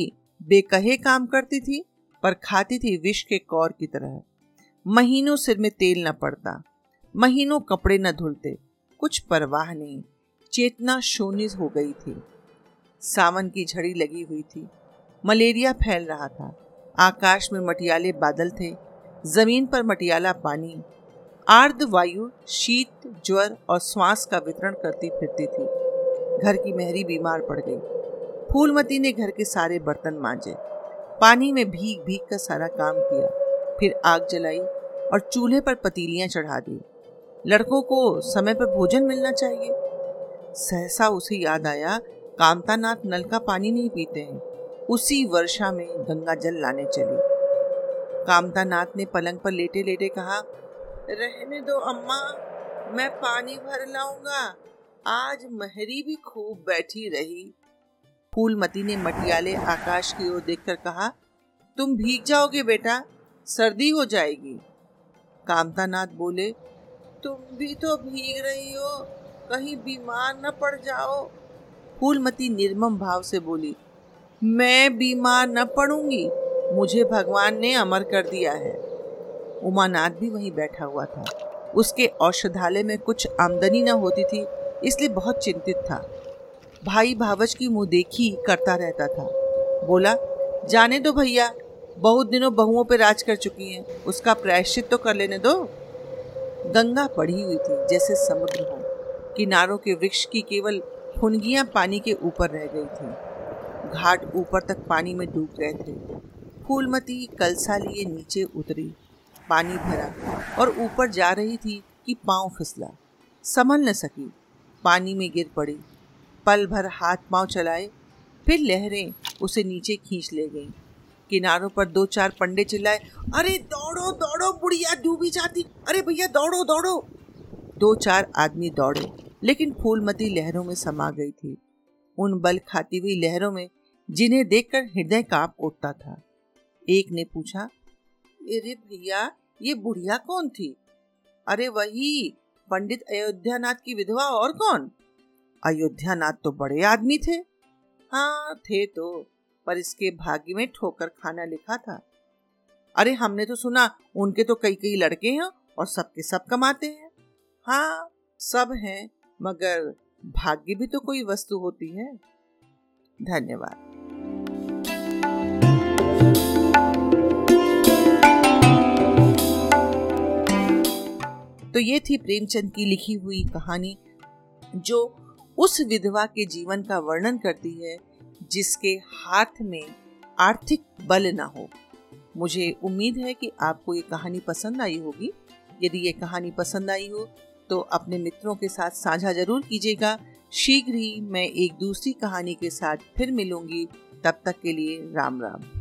बेकहे काम करती थी पर खाती थी विष के कौर की तरह। महीनों सिर में तेल न पड़ता, महीनों कपड़े न धुलते, कुछ परवाह नहीं। चेतना शून्य हो गई थी। सावन की झड़ी लगी हुई थी। मलेरिया फैल रहा था। आकाश में मटियाले बादल थे, जमीन पर मटियाला पानी। आर्द्र वायु शीत, ज्वर और श्वास का वितरण करती फिरती थी। घर की मेहरी बीमार पड़ गई। फूलमती ने घर के सारे बर्तन मांजे, पानी में भीग भीग का सारा काम किया, फिर आग जलाई और चूल्हे पर पतीलियां चढ़ा दी। लड़कों को समय पर भोजन मिलना चाहिए। सहसा उसे याद आया, कामतानाथ नल का पानी नहीं पीते हैं। उसी वर्षा में गंगा जल लाने चली। कामतानाथ ने पलंग पर लेटे लेटे कहा, रहने दो अम्मा, मैं पानी भर लाऊंगा। आज महरी भी खूब बैठी रही। फूलमती ने मटियाले आकाश की ओर देखकर कहा, तुम भीग जाओगे बेटा, सर्दी हो जाएगी। कामतानाथ बोले, तुम भी तो भीग रही हो, कहीं बीमार न पड़ जाओ। फूलमती निर्मम भाव से बोली, मैं बीमार न पड़ूंगी, मुझे भगवान ने अमर कर दिया है। उमानाथ भी वहीं बैठा हुआ था। उसके औषधालय में कुछ आमदनी न होती थी, इसलिए बहुत चिंतित था। भाई भावज की मुँह देखी करता रहता था। बोला, जाने दो भैया, बहुत दिनों बहुओं पर राज कर चुकी हैं, उसका प्रायश्चित तो कर लेने दो। गंगा पड़ी हुई थी जैसे समुद्र हो। किनारों के वृक्ष की केवल फुनगियाँ पानी के ऊपर रह गई थी। घाट ऊपर तक पानी में डूब गए थे। फूलमती कलसा लिए नीचे उतरी, पानी भरा और ऊपर जा रही थी कि पाँव फिसला, संभल न सकी, पानी में गिर पड़ी। पल भर हाथ पाँव चलाए, फिर लहरें उसे नीचे खींच ले गईं। किनारों पर दो चार पंडे चिल्लाए, अरे दौड़ो दौड़ो, बुढ़िया डूबी जाती, अरे भैया दौड़ो दौड़ो। दो चार आदमी दौड़े, लेकिन फूलमती लहरों में समा गई थी, उन बल खाती हुई लहरों में जिन्हें देखकर हृदय कांप उठता था। एक ने पूछा, अरे भैया, ये बुढ़िया कौन थी? अरे वही, पंडित अयोध्यानाथ की विधवा, और कौन? अयोध्यानाथ तो बड़े आदमी थे। हाँ थे तो, पर इसके भाग्य में ठोकर खाना लिखा था। अरे हमने तो सुना उनके तो कई कई लड़के हैं और सबके सब कमाते हैं। हाँ सब हैं, मगर भाग्य भी तो कोई वस्तु होती है। धन्यवाद। तो ये थी प्रेमचंद की लिखी हुई कहानी, जो उस विधवा के जीवन का वर्णन करती है जिसके हाथ में आर्थिक बल ना हो। मुझे उम्मीद है कि आपको ये कहानी पसंद आई होगी। यदि ये कहानी पसंद आई हो तो अपने मित्रों के साथ साझा जरूर कीजिएगा। शीघ्र ही मैं एक दूसरी कहानी के साथ फिर मिलूंगी। तब तक के लिए राम राम।